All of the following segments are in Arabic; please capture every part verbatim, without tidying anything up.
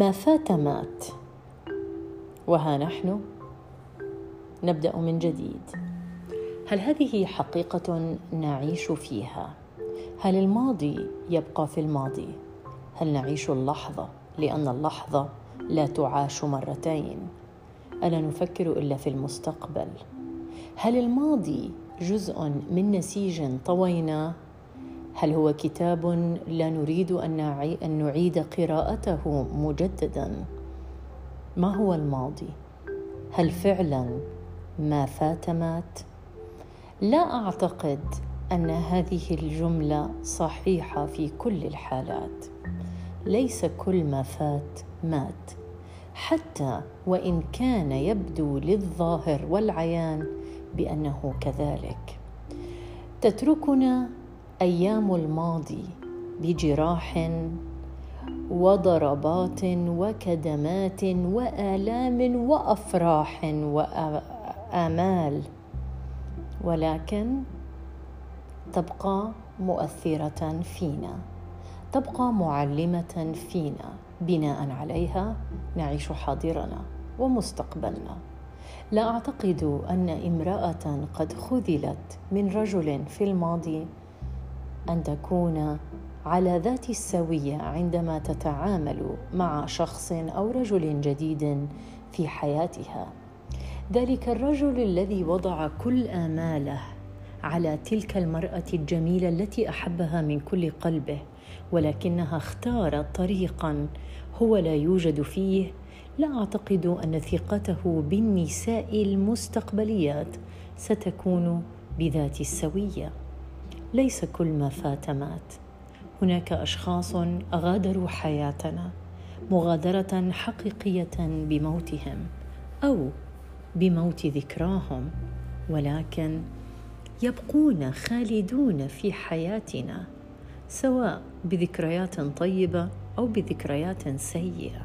ما فات مات، وها نحن نبدأ من جديد. هل هذه حقيقة نعيش فيها؟ هل الماضي يبقى في الماضي؟ هل نعيش اللحظة؟ لأن اللحظة لا تعاش مرتين، ألا نفكر إلا في المستقبل. هل الماضي جزء من نسيج طوينا؟ هل هو كتاب لا نريد أن نعيد قراءته مجددا؟ ما هو الماضي؟ هل فعلا ما فات مات؟ لا أعتقد أن هذه الجملة صحيحة في كل الحالات. ليس كل ما فات مات، حتى وإن كان يبدو للظاهر والعيان بأنه كذلك. تتركنا أيام الماضي بجراح وضربات وكدمات وآلام وأفراح وآمال، ولكن تبقى مؤثرة فينا، تبقى معلمة فينا، بناء عليها نعيش حاضرنا ومستقبلنا. لا أعتقد أن امرأة قد خذلت من رجل في الماضي أن تكون على ذات السوية عندما تتعامل مع شخص أو رجل جديد في حياتها. ذلك الرجل الذي وضع كل آماله على تلك المرأة الجميلة التي أحبها من كل قلبه، ولكنها اختارت طريقا هو لا يوجد فيه. لا أعتقد أن ثقته بالنساء المستقبليات ستكون بذات السوية. ليس كل ما فات مات. هناك أشخاص غادروا حياتنا مغادرة حقيقية بموتهم أو بموت ذكراهم، ولكن يبقون خالدون في حياتنا، سواء بذكريات طيبة أو بذكريات سيئة.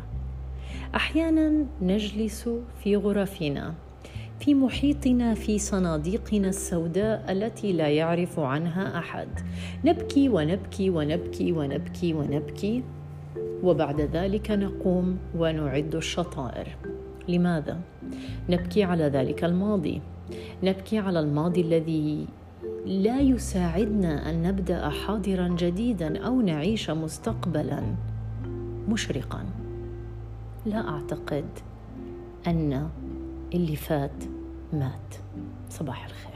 أحيانا نجلس في غرفنا، في محيطنا، في صناديقنا السوداء التي لا يعرف عنها أحد، نبكي ونبكي ونبكي ونبكي ونبكي، وبعد ذلك نقوم ونعد الشطائر. لماذا؟ نبكي على ذلك الماضي، نبكي على الماضي الذي لا يساعدنا أن نبدأ حاضرا جديدا أو نعيش مستقبلا مشرقا. لا أعتقد أن اللي فات مات. صباح الخير.